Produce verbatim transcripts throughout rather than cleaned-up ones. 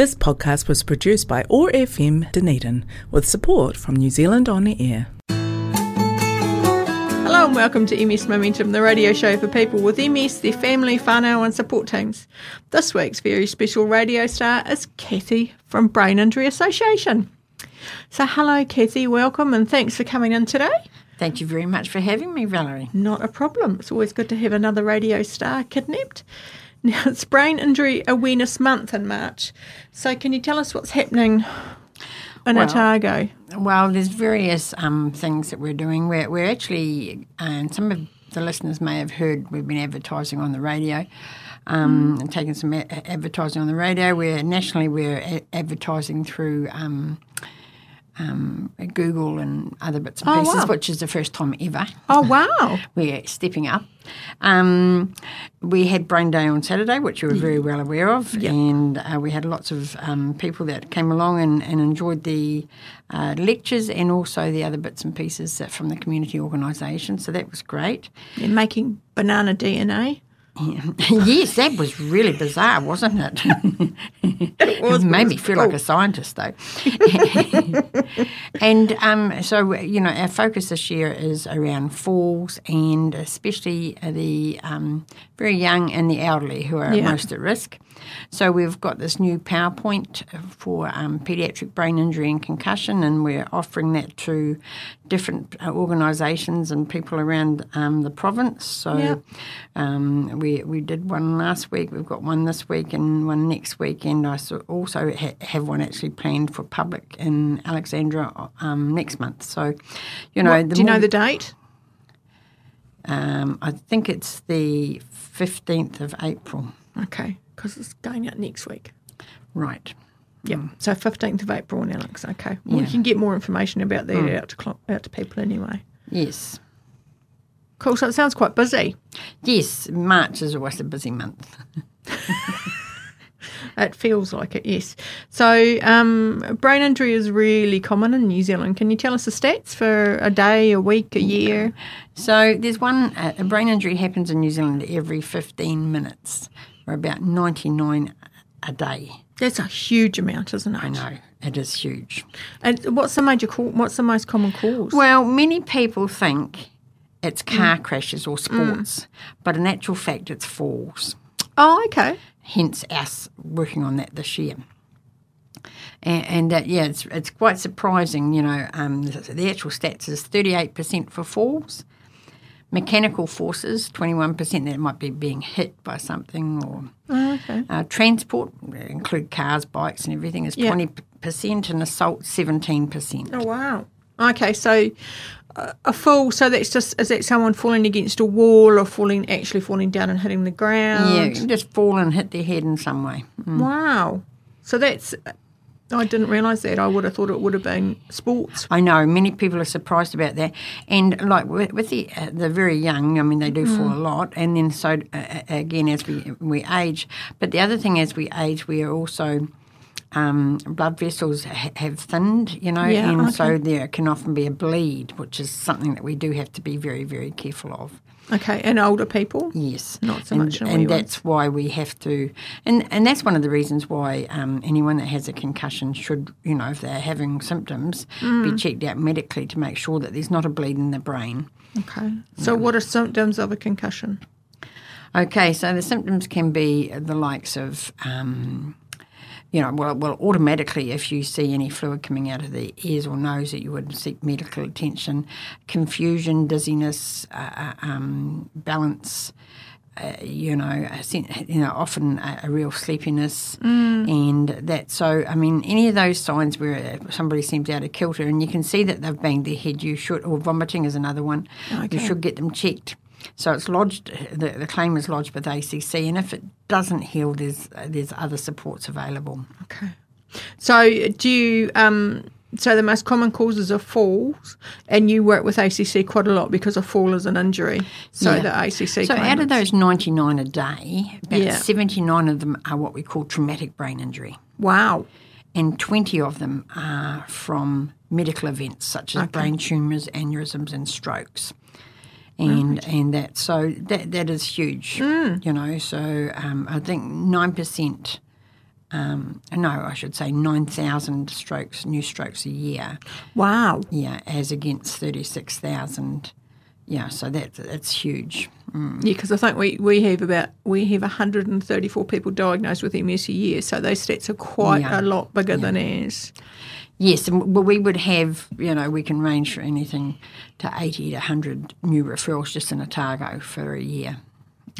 This podcast was produced by O R F M Dunedin with support from New Zealand On the Air. Hello and welcome to M S Momentum, the radio show for people with M S, their family, whānau and support teams. This week's very special radio star is Kathy from Brain Injury Association. So hello Kathy, welcome and thanks for coming in today. Thank you very much for having me, Valerie. Not a problem. It's always good to have another radio star kidnapped. Now, it's Brain Injury Awareness Month in March. So can you tell us what's happening in well, Otago? Well, there's various um, things that we're doing. We're, we're actually, and some of the listeners may have heard, we've been advertising on the radio, um, mm. and taking some a- advertising on the radio. We're nationally, we're a- advertising through... Um, Um, Google and other bits and pieces, oh, wow. which is the first time ever. Oh, wow. We're stepping up. Um, we had Brain Day on Saturday, which you were very well aware of, yep. and uh, we had lots of um, people that came along and, and enjoyed the uh, lectures and also the other bits and pieces from the community organisation, so that was great. They're making banana D N A. Yes, that was really bizarre, wasn't it? It was. It made me feel like a scientist, though. And um, so, you know, our focus this year is around falls and especially the um, very young and the elderly who are yeah. most at risk. So we've got this new PowerPoint for um, paediatric brain injury and concussion, and we're offering that to different uh, organisations and people around um, the province. So yeah. um, we we did one last week, we've got one this week and one next week, and I also ha- have one actually planned for public in Alexandria um, next month. So, you know, what, do you know the date? Um, I think it's the fifteenth of April. Okay. Because it's going out next week. Right. Yeah. Mm. So fifteenth of April in Alex. Okay. Well, yeah. We can get more information about that mm. out, to, out to people anyway. Yes. Cool. So it sounds quite busy. Yes. March is always a busy month. It feels like it, yes. So um, brain injury is really common in New Zealand. Can you tell us the stats for a day, a week, a year? So there's one, uh, a brain injury happens in New Zealand every fifteen minutes. About ninety-nine a day. That's a huge amount, isn't it? I know, it is huge. And what's the major cause? What's the most common cause? Well, many people think it's car mm. crashes or sports, mm. but in actual fact, it's falls. Oh, okay. Hence us working on that this year. And, and uh, yeah, it's it's quite surprising. You know, um, the, the actual stats is thirty-eight percent for falls. Mechanical forces, twenty-one percent, that might be being hit by something. Or oh, okay. uh, transport, include cars, bikes and everything, is yeah. twenty percent, and assault, seventeen percent. Oh, wow. Okay, so uh, a fall, so that's just, is that someone falling against a wall or falling, actually falling down and hitting the ground? Yeah, you can just fall and hit their head in some way. Mm. Wow. So that's... I didn't realise that. I would have thought it would have been sports. I know. Many people are surprised about that. And, like, with, with the uh, the very young, I mean, they do mm. fall a lot. And then, so, uh, again, as we we age. But the other thing, as we age, we are also, um, blood vessels ha- have thinned, you know, yeah, and okay. so there can often be a bleed, which is something that we do have to be very, very careful of. Okay, and older people? Yes. Not so and, much. And that's why we have to, and, and that's one of the reasons why um, anyone that has a concussion should, you know, if they're having symptoms, mm. be checked out medically to make sure that there's not a bleed in the brain. Okay. So um, what are symptoms of a concussion? Okay, so the symptoms can be the likes of... Um, You know, well, well, automatically, if you see any fluid coming out of the ears or nose, that you would seek medical attention. Confusion, dizziness, uh, um, balance. Uh, you know, a, you know, often a, a real sleepiness, mm. and that. So, I mean, any of those signs where somebody seems out of kilter, and you can see that they've banged their head. You should, or vomiting is another one. Okay. You should get them checked. So it's lodged. The, the claim is lodged with A C C, and if it doesn't heal, there's there's other supports available. Okay. So do you? Um, so the most common causes are falls, and you work with A C C quite a lot because a fall is an injury. So yeah. the A C C. So out of those ninety-nine a day, about yeah. seventy-nine of them are what we call traumatic brain injury. Wow. And twenty of them are from medical events such as okay. brain tumours, aneurysms, and strokes. And right. and that so that that is huge, mm. you know. So um, I think nine percent Um, no, I should say nine thousand strokes, new strokes a year. Wow. Yeah, as against thirty-six thousand. Yeah, so that it's huge. Mm. Yeah, because I think we, we have about we have one hundred thirty-four people diagnosed with M S a year, so those stats are quite yeah. a lot bigger yeah. than ours. Yes, and we would have, you know, we can range for anything to eighty to one hundred new referrals just in Otago for a year.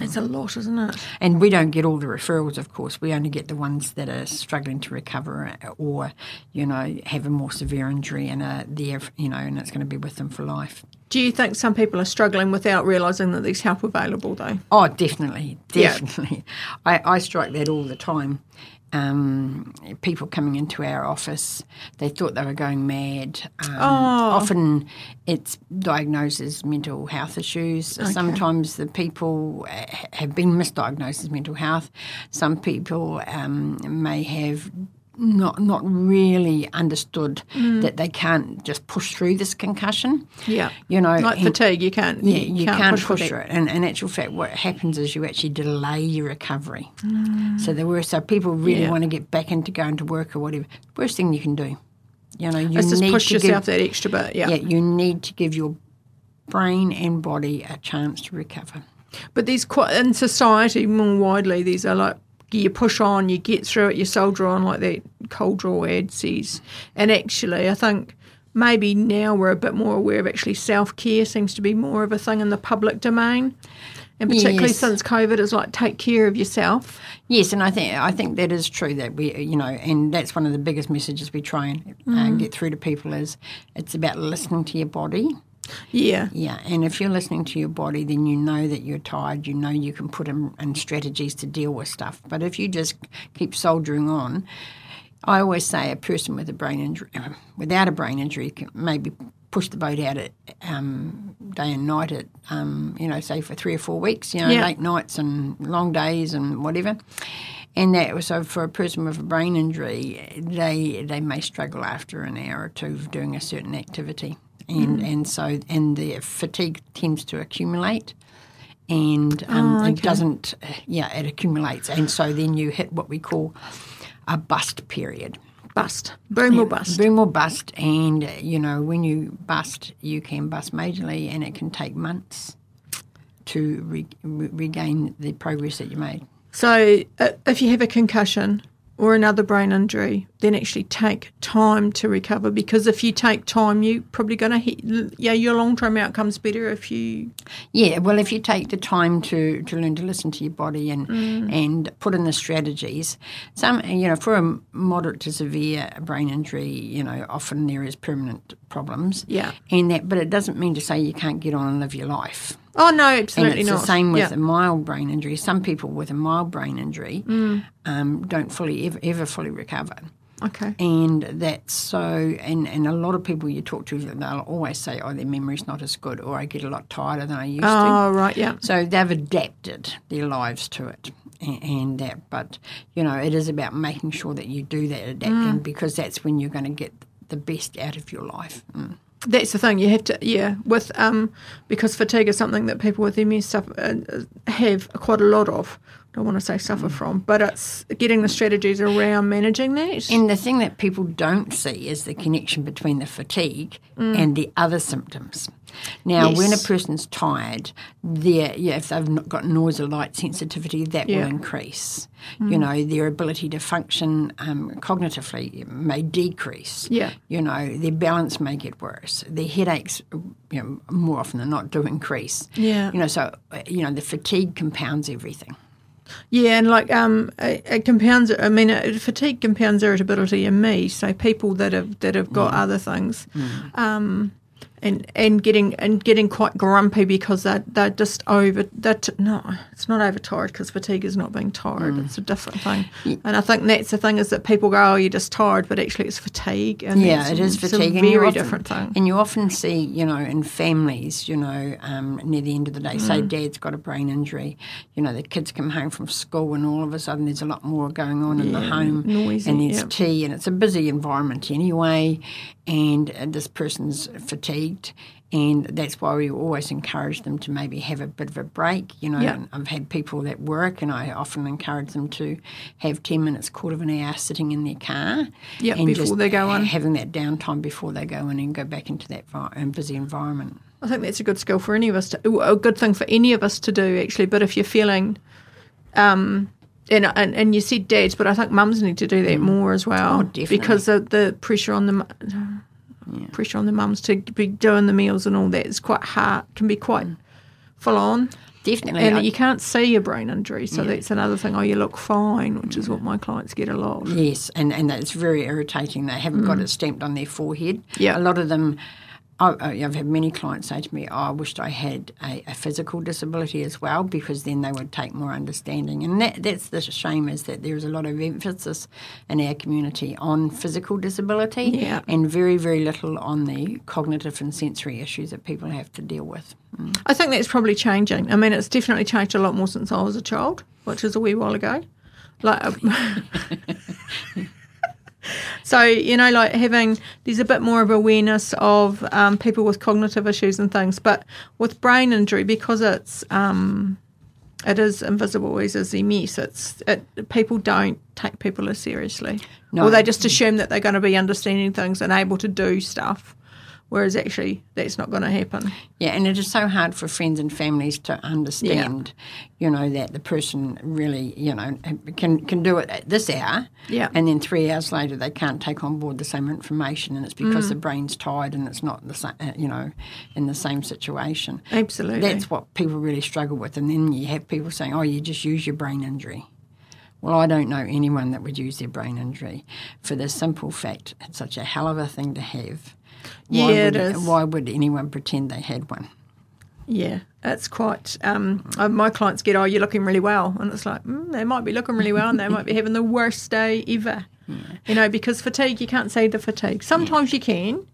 It's a lot, isn't it? And we don't get all the referrals, of course. We only get the ones that are struggling to recover or, you know, have a more severe injury and are there, you know, and it's going to be with them for life. Do you think some people are struggling without realising that there's help available, though? Oh, definitely, definitely. Yeah. I, I strike that all the time. Um, people coming into our office, they thought they were going mad. Um, oh. Often it's diagnosed as mental health issues. Okay. Sometimes the people have been misdiagnosed as mental health. Some people um, may have not not really understood mm. that they can't just push through this concussion. Yeah. You know, like fatigue, you can't Yeah, you, you can't, can't push, push through it. And in actual fact what happens is you actually delay your recovery. Mm. So there were so people really yeah. want to get back into going to work or whatever. Worst thing you can do. You know, you it's need just push to yourself give, that extra bit, yeah. Yeah, you need to give your brain and body a chance to recover. But there's quite in society more widely these are like you push on, you get through it, you soldier on like that cold draw ad says. And actually, I think maybe now we're a bit more aware of actually self-care seems to be more of a thing in the public domain. And particularly yes. since COVID, it's like take care of yourself. Yes, and I think I think that is true that we, you know, and that's one of the biggest messages we try and mm. uh, get through to people is it's about listening to your body. Yeah. Yeah, and if you're listening to your body, then you know that you're tired, you know you can put in, in strategies to deal with stuff. But if you just keep soldiering on, I always say a person with a brain injury, without a brain injury can maybe push the boat out at um, day and night at, um, you know, say for three or four weeks, you know, yeah. late nights and long days and whatever. And that so for a person with a brain injury, they they may struggle after an hour or two of doing a certain activity. And mm. and so and the fatigue tends to accumulate, and um, oh, okay. it doesn't. Yeah, it accumulates, and so then you hit what we call a bust period. Bust, boom or bust, boom or bust, and you know when you bust, you can bust majorly, and it can take months to re- regain the progress that you made. So, uh, if you have a concussion. Or another brain injury, then actually take time to recover because if you take time, you're probably going to hit, yeah, your long-term outcome's better if you... Yeah, well, if you take the time to, to learn to listen to your body and mm. and put in the strategies, some, you know, for a moderate to severe brain injury, you know, often there is permanent problems. Yeah. And that, but it doesn't mean to say you can't get on and live your life. Oh, no, absolutely not. And it's not. The same with yeah. a mild brain injury. Some people with a mild brain injury mm. um, don't fully ever, ever fully recover. Okay. And that's so, and, and a lot of people you talk to, they'll always say, oh, their memory's not as good, or I get a lot tighter than I used oh, to. Oh, right, yeah. So they've adapted their lives to it. And that, but, you know, it is about making sure that you do that adapting mm. because that's when you're going to get the best out of your life. Mm. That's the thing you have to, yeah, with um, because fatigue is something that people with M S suffer, uh, have quite a lot of. I don't want to say suffer mm. from, but it's getting the strategies around managing that. And the thing that people don't see is the connection between the fatigue mm. and the other symptoms. Now, yes. when a person's tired, yeah, if they've got noise or light sensitivity, that yeah. will increase. Mm. You know, their ability to function um, cognitively may decrease. Yeah. You know, their balance may get worse. Their headaches, you know, more often than not, do increase. Yeah. You know, so, you know, the fatigue compounds everything. Yeah, and like um, it, it compounds. I mean, it, fatigue compounds irritability in me. So people that have that have got mm. other things, mm. um, and and getting and getting quite grumpy because they they're just over that. No, it's not overtired because fatigue is not being tired. Mm. It's a different thing. Yeah. And I think that's the thing is that people go, oh, you're just tired, but actually it's fatigue. And yeah, it is fatigue. It's a very often, different thing. And you often see, you know, in families, you know, um, near the end of the day, mm. say dad's got a brain injury. You know, the kids come home from school, and all of a sudden there's a lot more going on yeah, in the home, noisy, and there's yeah. tea, and it's a busy environment anyway. And uh, this person's fatigued, And that's why we always encourage them to maybe have a bit of a break. You know, yep. I've had people that work, and I often encourage them to have ten minutes, quarter of an hour sitting in their car. Yep, and before just they go on. Having that downtime before they go in and go back into that busy environment. I think that's a good skill for any of us, to, a good thing for any of us to do, actually. But if you're feeling, um, and, and and you said dads, but I think mums need to do that more as well. Oh, definitely. Because of the pressure on the... Yeah. Pressure on the mums to be doing the meals and all that is quite hard, can be quite mm. full on. Definitely. And I, you can't see your brain injury, so yeah. that's another thing. Oh, you look fine, which yeah. is what my clients get a lot. Yes, and, and that's very irritating. They haven't mm. got it stamped on their forehead. Yeah. A lot of them, I, I've had many clients say to me, oh, I wished I had a, a physical disability as well, because then they would take more understanding. And that, that's the shame, is that there is a lot of emphasis in our community on physical disability yeah. and very, very little on the cognitive and sensory issues that people have to deal with. Mm. I think that's probably changing. I mean, it's definitely changed a lot more since I was a child, which is a wee while ago. Like... So, you know, like having, there's a bit more of awareness of um, people with cognitive issues and things, but with brain injury, because it's, um, it is invisible, as is M S, it's, it, people don't take people as seriously. No. Or they just assume that they're going to be understanding things and able to do stuff. Whereas actually, that's not going to happen. Yeah, and it is so hard for friends and families to understand, yeah. you know, that the person really, you know, can can do it at this hour, yeah. and then three hours later they can't take on board the same information, and it's because mm. the brain's tired and it's not, the sa- you know, in the same situation. Absolutely. That's what people really struggle with. And then you have people saying, oh, you just use your brain injury. Well, I don't know anyone that would use their brain injury, for the simple fact it's such a hell of a thing to have. Yeah, why would, it is. Why would anyone pretend they had one? Yeah, that's quite... Um, my clients get, oh, you're looking really well. And it's like, mm, they might be looking really well and they might be having the worst day ever. Yeah. You know, because fatigue, you can't see the fatigue. Sometimes yeah. you can,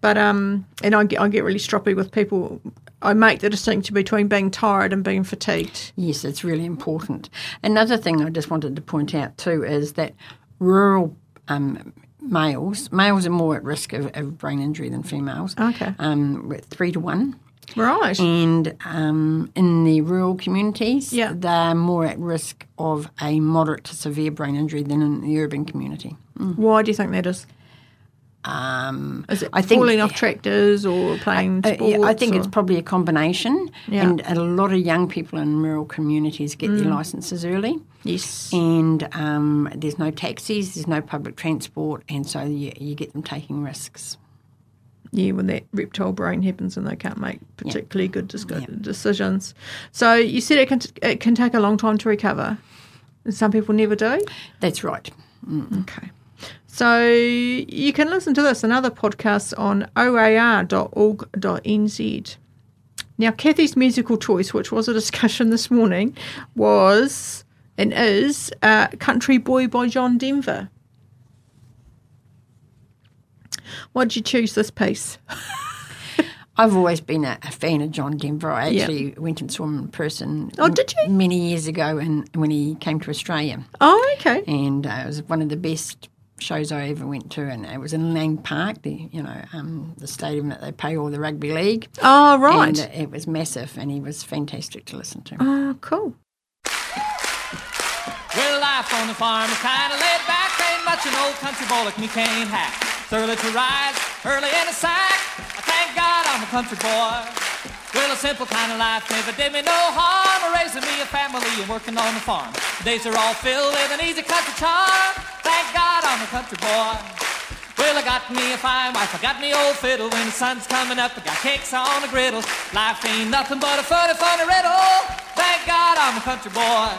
but... um, and I get, I get really stroppy with people. I make the distinction between being tired and being fatigued. Yes, it's really important. Another thing I just wanted to point out too is that rural... Um, Males, males are more at risk of, of brain injury than females. Okay, um, we're three to one. Right, and um, in the rural communities, yeah. they're more at risk of a moderate to severe brain injury than in the urban community. Mm. Why do you think that is? Um, is it I think, falling off tractors or playing sports? Uh, yeah, I think or? It's probably a combination. Yeah. And a lot of young people in rural communities get mm. their licences early. Yes. And um, there's no taxis, there's no public transport, and so you, you get them taking risks. Yeah, when that reptile brain happens and they can't make particularly yeah. good dis- yeah. decisions. So you said it can, t- it can take a long time to recover. And some people never do? That's right. Mm. Okay. So you can listen to this and other podcasts on o a r dot org dot n z. Now, Kathy's musical choice, which was a discussion this morning, was and is uh, Country Boy by John Denver. Why did you choose this piece? I've always been a, a fan of John Denver. I actually yep. went and saw him in person oh, did you? many years ago in, when he came to Australia. Oh, okay. And uh, it was one of the best shows I ever went to, and it was in Lang Park, the you know um, the stadium that they play all the rugby league. Oh, right. And it was massive, and he was fantastic to listen to. Oh, cool. Well, life on the farm is kind of laid back. Ain't much an old country boy like me can't hack. It's early to rise, early in the sack. I thank God I'm a country boy. Well, a simple kind of life never did me no harm. Raising me a family and working on the farm. The days are all filled with an easy country charm. Thank God I'm a country boy. Well, I got me a fine wife, I got me old fiddle. When the sun's coming up, I got cakes on the griddle. Life ain't nothing but a funny, funny riddle. Thank God I'm a country boy.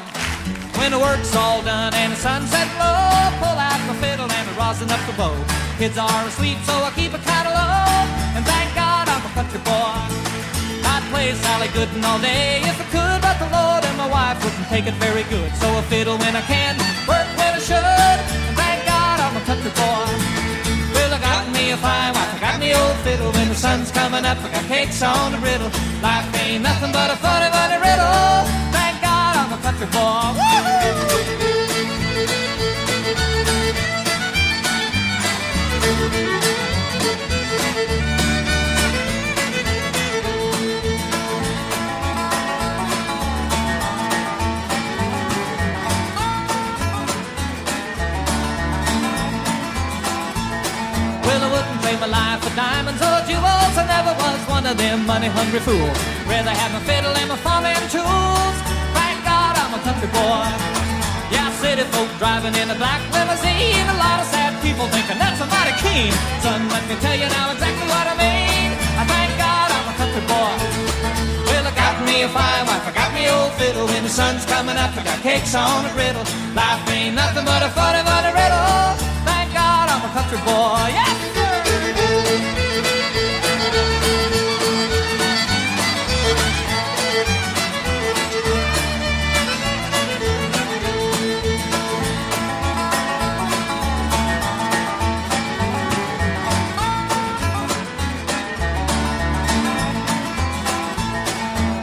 When the work's all done and the sun's set low, pull out my fiddle and I rosin up the bow. Kids are asleep, so I keep it kind of low. And thank God I'm a country boy. I'd play Sally Gooden all day if I could, but the Lord and my wife wouldn't take it very good. So I fiddle when I can, work when I should, and thank God I'm a country boy. Well, I got me a fine wife, I got me old fiddle. When the sun's coming up, I got cakes on the riddle. Life ain't nothing but a funny, funny riddle. Thank God I'm a country boy. Woo-hoo! trade my life for diamonds or jewels. I never was one of them money-hungry fools. Rather have my fiddle and my farming tools. Thank God I'm a country boy. Yeah, city folk driving in a black limousine. A lot of sad people thinking that's a mighty keen. Son, let me tell you now exactly what I mean. I thank God I'm a country boy. Well, I got me a fine wife, I got me old fiddle. When the sun's coming up, I got cakes on a griddle. Life ain't nothing but a funny, funny riddle. I'm a country boy, yes sir.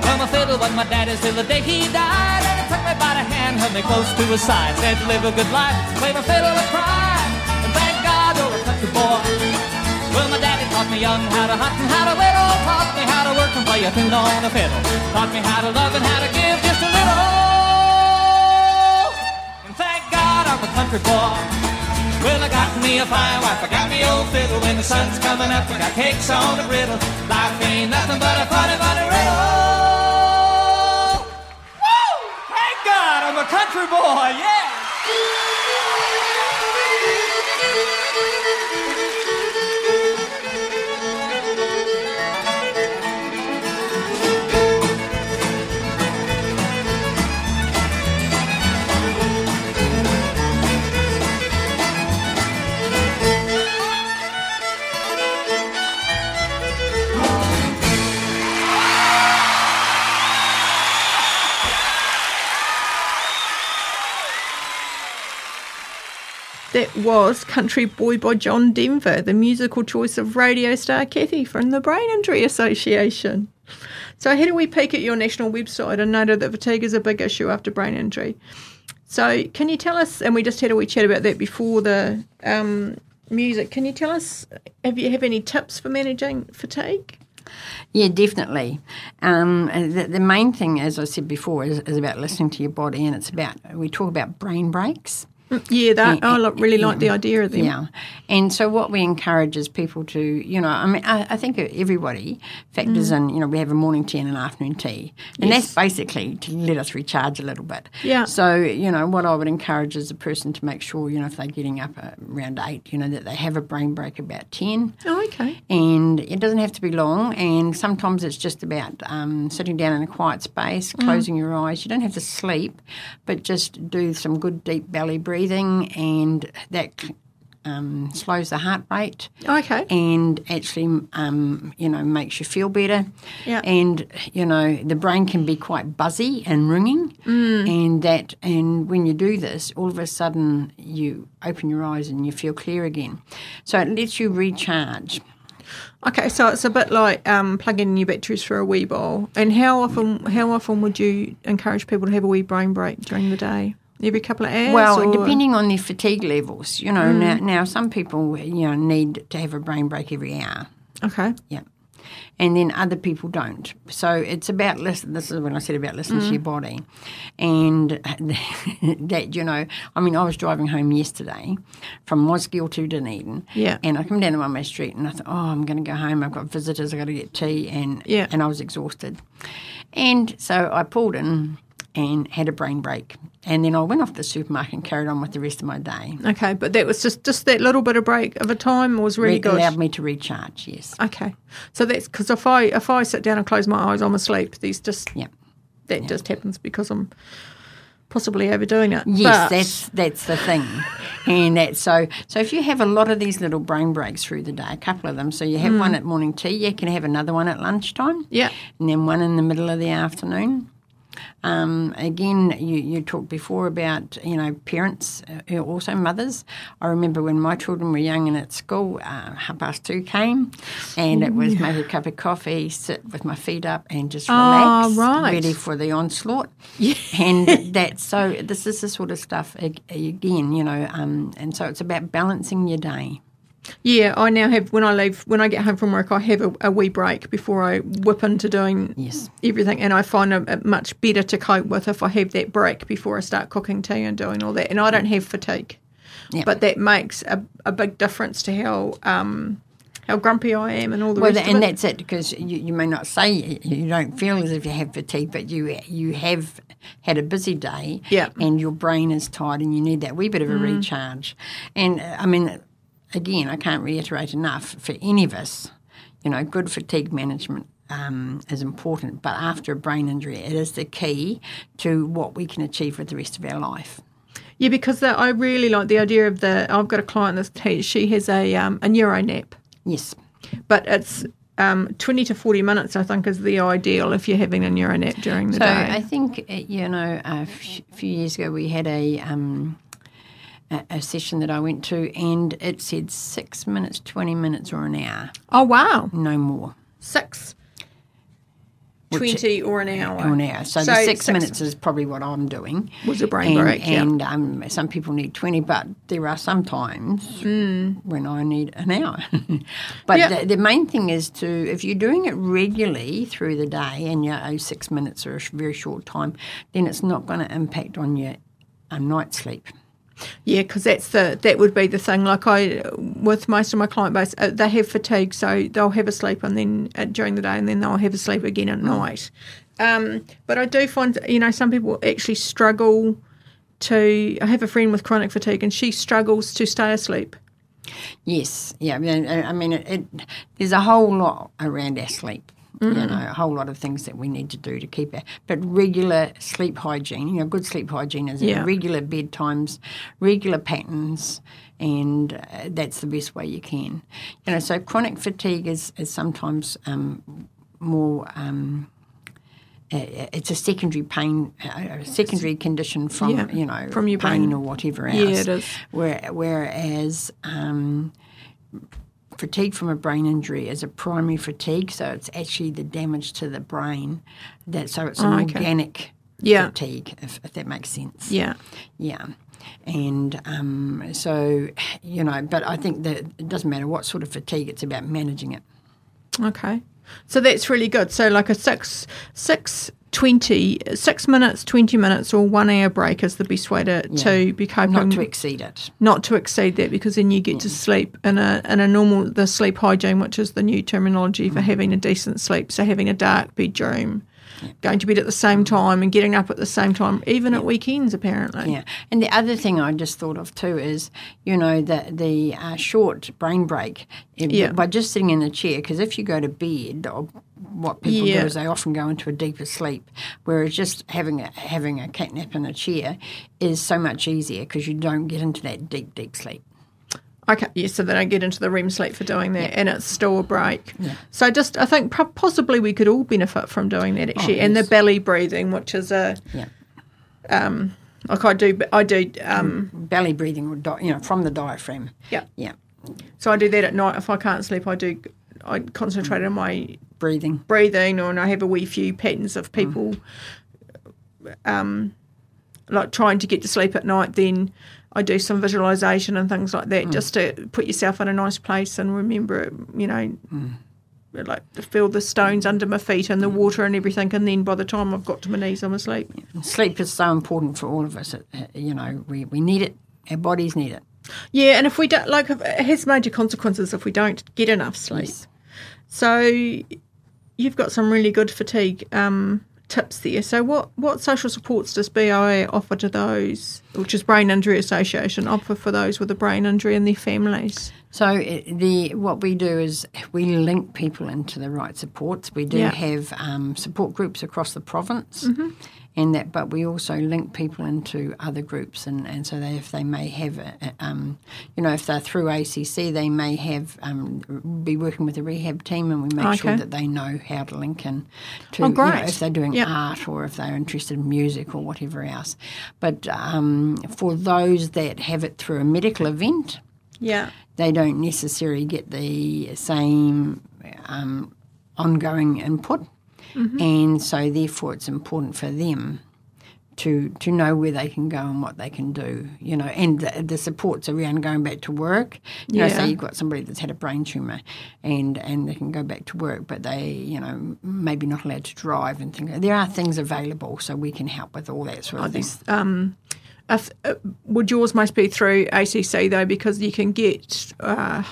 Well, my fiddle was my daddy's till the day he died, and he took me by the hand, held me close to his side, said live a good life, play my fiddle and cry. Boy. Well, my daddy taught me young how to hunt and how to whittle, taught me how to work and play a tune on a fiddle, taught me how to love and how to give just a little. And thank God I'm a country boy. Well, I got me a fine wife, I got me old fiddle. When the sun's coming up, I got cakes on the griddle. Life ain't nothing but a funny, funny riddle. Woo! Thank God I'm a country boy, yeah! That was Country Boy by John Denver, the musical choice of radio star Kathy from the Brain Injury Association. So I had a wee peek at your national website and noted that fatigue is a big issue after brain injury. So can you tell us, and we just had a wee chat about that before the um, music, can you tell us, have you have any tips for managing fatigue? Yeah, definitely. Um, the, the main thing, as I said before, is, is about listening to your body, and it's about, we talk about brain breaks. Yeah, that and, I really like and, the idea of them. Yeah, and so what we encourage is people to, you know, I mean, I, I think everybody factors mm. in, you know, we have a morning tea and an afternoon tea, and yes. that's basically to let us recharge a little bit. Yeah. So, you know, what I would encourage is a person to make sure, you know, if they're getting up around eight, you know, that they have a brain break about ten. Oh, okay. And it doesn't have to be long, and sometimes it's just about um, sitting down in a quiet space, closing mm. your eyes. You don't have to sleep, but just do some good deep belly breathing. Breathing and that um, slows the heart rate. Okay. And actually, um, you know, makes you feel better. Yeah. And you know, the brain can be quite buzzy and ringing. Mm. And that, and when you do this, all of a sudden you open your eyes and you feel clear again. So it lets you recharge. Okay, so it's a bit like um, plugging in your batteries for a wee bowl. And how often? How often would you encourage people to have a wee brain break during the day? Every couple of hours? Well, or? Depending on their fatigue levels. You know, mm. now, now some people, you know, need to have a brain break every hour. Okay. Yeah. And then other people don't. So it's about listen. This is when I said about listening mm. to your body. And that, you know, I mean, I was driving home yesterday from Mosgiel to Dunedin. Yeah. And I come down to one way street and I thought, oh, I'm going to go home. I've got visitors. I've got to get tea. And, yeah. and I was exhausted. And so I pulled in and had a brain break. And then I went off to the supermarket and carried on with the rest of my day. Okay, but that was just, just that little bit of break of a time was really good. It allowed me to recharge, yes. Okay. So that's because if I if I sit down and close my eyes, I'm asleep. These just yep. That yep. just happens because I'm possibly overdoing it. Yes, but that's that's the thing. And that so so if you have a lot of these little brain breaks through the day, a couple of them, so you have mm. one at morning tea, you can have another one at lunchtime. Yeah. And then one in the middle of the afternoon. Um, again, you, you talked before about, you know, parents, uh, also mothers. I remember when my children were young and at school, uh, half past two came and it was make a cup of coffee, sit with my feet up and just relax, oh, right. ready for the onslaught. Yeah. And that, so this is the sort of stuff, again, you know, um, and so it's about balancing your day. Yeah, I now have, when I leave, when I get home from work, I have a, a wee break before I whip into doing yes. everything. And I find it much better to cope with if I have that break before I start cooking tea and doing all that. And I don't have fatigue. Yep. But that makes a, a big difference to how um, how grumpy I am and all the well, rest the, of and it. And that's it, because you, you may not say you don't feel as if you have fatigue, but you you have had a busy day yeah. and your brain is tired and you need that wee bit of a mm. recharge. And, I mean, again, I can't reiterate enough for any of us, you know, good fatigue management Um, is important, but after a brain injury, it is the key to what we can achieve with the rest of our life. Yeah, because that, I really like the idea of the. I've got a client that she has a um, a neuro nap. Yes, but it's um, twenty to forty minutes. I think is the ideal if you're having a neuro nap during the so day. So I think you know a few years ago we had a. Um, a session that I went to, and it said six minutes, twenty minutes, or an hour. Oh wow! No more. Six. twenty or an hour. Or an hour. So, so the six, six minutes is probably what I'm doing. Was a brain and, break, yeah. And um, some people need twenty, but there are some times mm. when I need an hour. But yeah. the, the main thing is to, if you're doing it regularly through the day and you're oh, six minutes or a very short time, then it's not going to impact on your um, night's sleep. Yeah, because that's the that would be the thing. Like I, with most of my client base, uh, they have fatigue, so they'll have a sleep and then uh, during the day, and then they'll have a sleep again at night. Um, but I do find, you know, some people actually struggle to. I have a friend with chronic fatigue, and she struggles to stay asleep. Yes, yeah. I mean, I mean it, it, there's a whole lot around our sleep. Mm-hmm. You know, a whole lot of things that we need to do to keep it. But regular sleep hygiene, you know, good sleep hygiene is yeah. regular bedtimes, regular patterns, and uh, that's the best way you can. You know, so chronic fatigue is, is sometimes um, more um, – it's a secondary pain, a secondary condition from, yeah. you know, from your pain brain. Or whatever else. Yeah, it is. Where, whereas um, – fatigue from a brain injury is a primary fatigue, so it's actually the damage to the brain. That so it's an oh, okay. organic yeah. fatigue, if, if that makes sense. Yeah, yeah, and um, so you know, but I think that it doesn't matter what sort of fatigue; it's about managing it. Okay, so that's really good. So like a six, six, twenty, six minutes, twenty minutes, or one hour break is the best way to, yeah. to be coping. Not to exceed it. Not to exceed that, because then you get yeah. to sleep in a in a normal the sleep hygiene, which is the new terminology for mm. having a decent sleep. So having a dark bedroom, yeah. going to bed at the same time, and getting up at the same time, even yeah. at weekends apparently. Yeah. And the other thing I just thought of too is, you know, the the uh, short brain break yeah. by just sitting in a chair, because if you go to bed or what people yeah. do is they often go into a deeper sleep, whereas just having a having a cat nap in a chair is so much easier because you don't get into that deep, deep sleep. Okay, yeah, so they don't get into the REM sleep for doing that, yeah. and it's still a break. Yeah. So just I think possibly we could all benefit from doing that actually, oh, yes. and the belly breathing, which is a yeah. um, like I do I do um, belly breathing, or di- you know, from the diaphragm. Yeah, yeah. So I do that at night if I can't sleep. I do I concentrate mm. on my breathing breathing or, and I have a wee few patterns of people mm. um like trying to get to sleep at night. Then I do some visualization and things like that mm. just to put yourself in a nice place and remember, you know, mm. like feel the stones under my feet and the mm. water and everything, and then by the time I've got to my knees I'm asleep. Sleep is so important for all of us. It, you know, we, we need it, our bodies need it. Yeah, and if we don't, like, it has major consequences if we don't get enough sleep. Yes. So you've got some really good fatigue um, tips there. So what, what social supports does B I A offer to those, which is Brain Injury Association, offer for those with a brain injury and their families? So the what we do is we link people into the right supports. We do yeah. have um, support groups across the province. Mm-hmm. And that, but we also link people into other groups, and, and so they, if they may have, a, um, you know, if they're through A C C, they may have um, be working with a rehab team, and we make okay. sure that they know how to link in to, oh, great. You know, if they're doing yep. art or if they're interested in music or whatever else. But um, for those that have it through a medical event, yeah, they don't necessarily get the same um, ongoing input. Mm-hmm. And so, therefore, it's important for them to to know where they can go and what they can do, you know, and the, the supports around going back to work. You yeah. know, so you've got somebody that's had a brain tumour and, and they can go back to work, but they, you know, maybe not allowed to drive and things. There are things available, so we can help with all that sort of oh, thing. Um, if, uh, would yours must be through A C C, though, because you can get... Uh,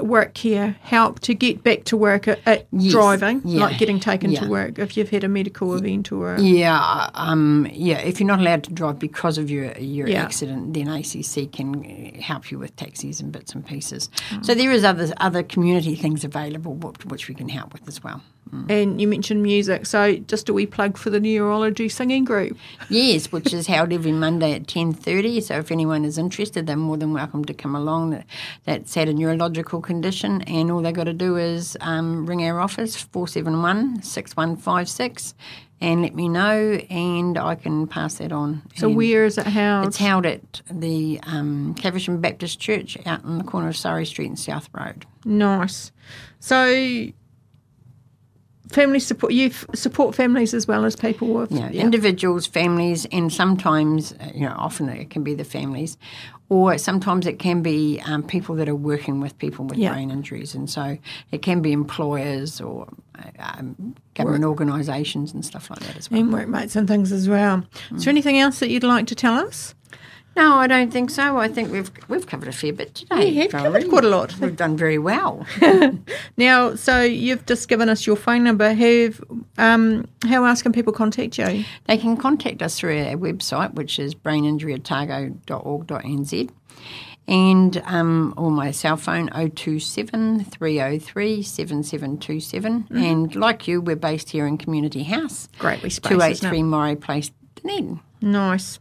work care help to get back to work at, at yes, driving, yeah, like getting taken yeah. to work if you've had a medical event or a yeah, um, yeah. If you're not allowed to drive because of your your yeah. accident, then A C C can help you with taxis and bits and pieces. Mm. So there is other other community things available which we can help with as well. Mm. And you mentioned music, so just a wee plug for the neurology singing group. Yes, which is held every Monday at ten thirty, so if anyone is interested, they're more than welcome to come along. That's at a neurological condition, and all they've got to do is um, ring our office, four seven one, six one five six, and let me know, and I can pass that on. So and where is it held? It's held at the um, Caversham Baptist Church out on the corner of Surrey Street and South Road. Nice. So... Family support, you f- support families as well as people with... Yeah, yeah. Individuals, families, and sometimes, you know, often it can be the families, or sometimes it can be um, people that are working with people with yeah. brain injuries, and so it can be employers or um, government Work. organisations and stuff like that as well. And workmates and things as well. Mm. Is there anything else that you'd like to tell us? No, I don't think so. I think we've we've covered a fair bit today. We have covered quite a lot. We've done very well. Now, so you've just given us your phone number. Have um, how else can people contact you? They can contact us through our website, which is brain injury otago dot org dot n z, and um, or my cell phone oh two seven, three oh three, seven seven two seven. Mm. And like you, we're based here in Community House, greatly spacious, two eighty-three Murray Place, Dunedin. Nice.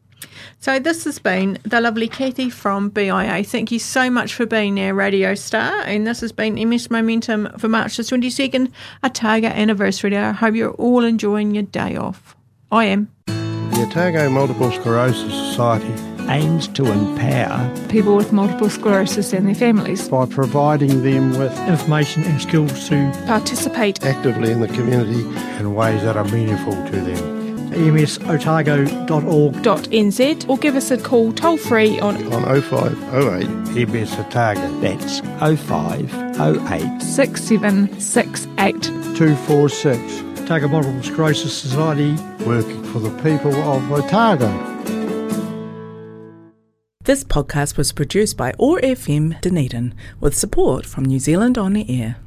So this has been the lovely Kathy from B I A. Thank you so much for being our radio star. And this has been M S Momentum for March the twenty-second, Otago Anniversary Day. I hope you're all enjoying your day off. I am. The Otago Multiple Sclerosis Society aims to empower people with multiple sclerosis and their families by providing them with information and skills to participate actively in the community in ways that are meaningful to them. m s otago dot org dot n z, or give us a call toll free on on oh five oh eight M S Otago. That's oh five oh eight six seven six eight two four six. Otago Multiple Sclerosis Society, working for the people of Otago. This podcast was produced by O R F M Dunedin with support from New Zealand On the Air.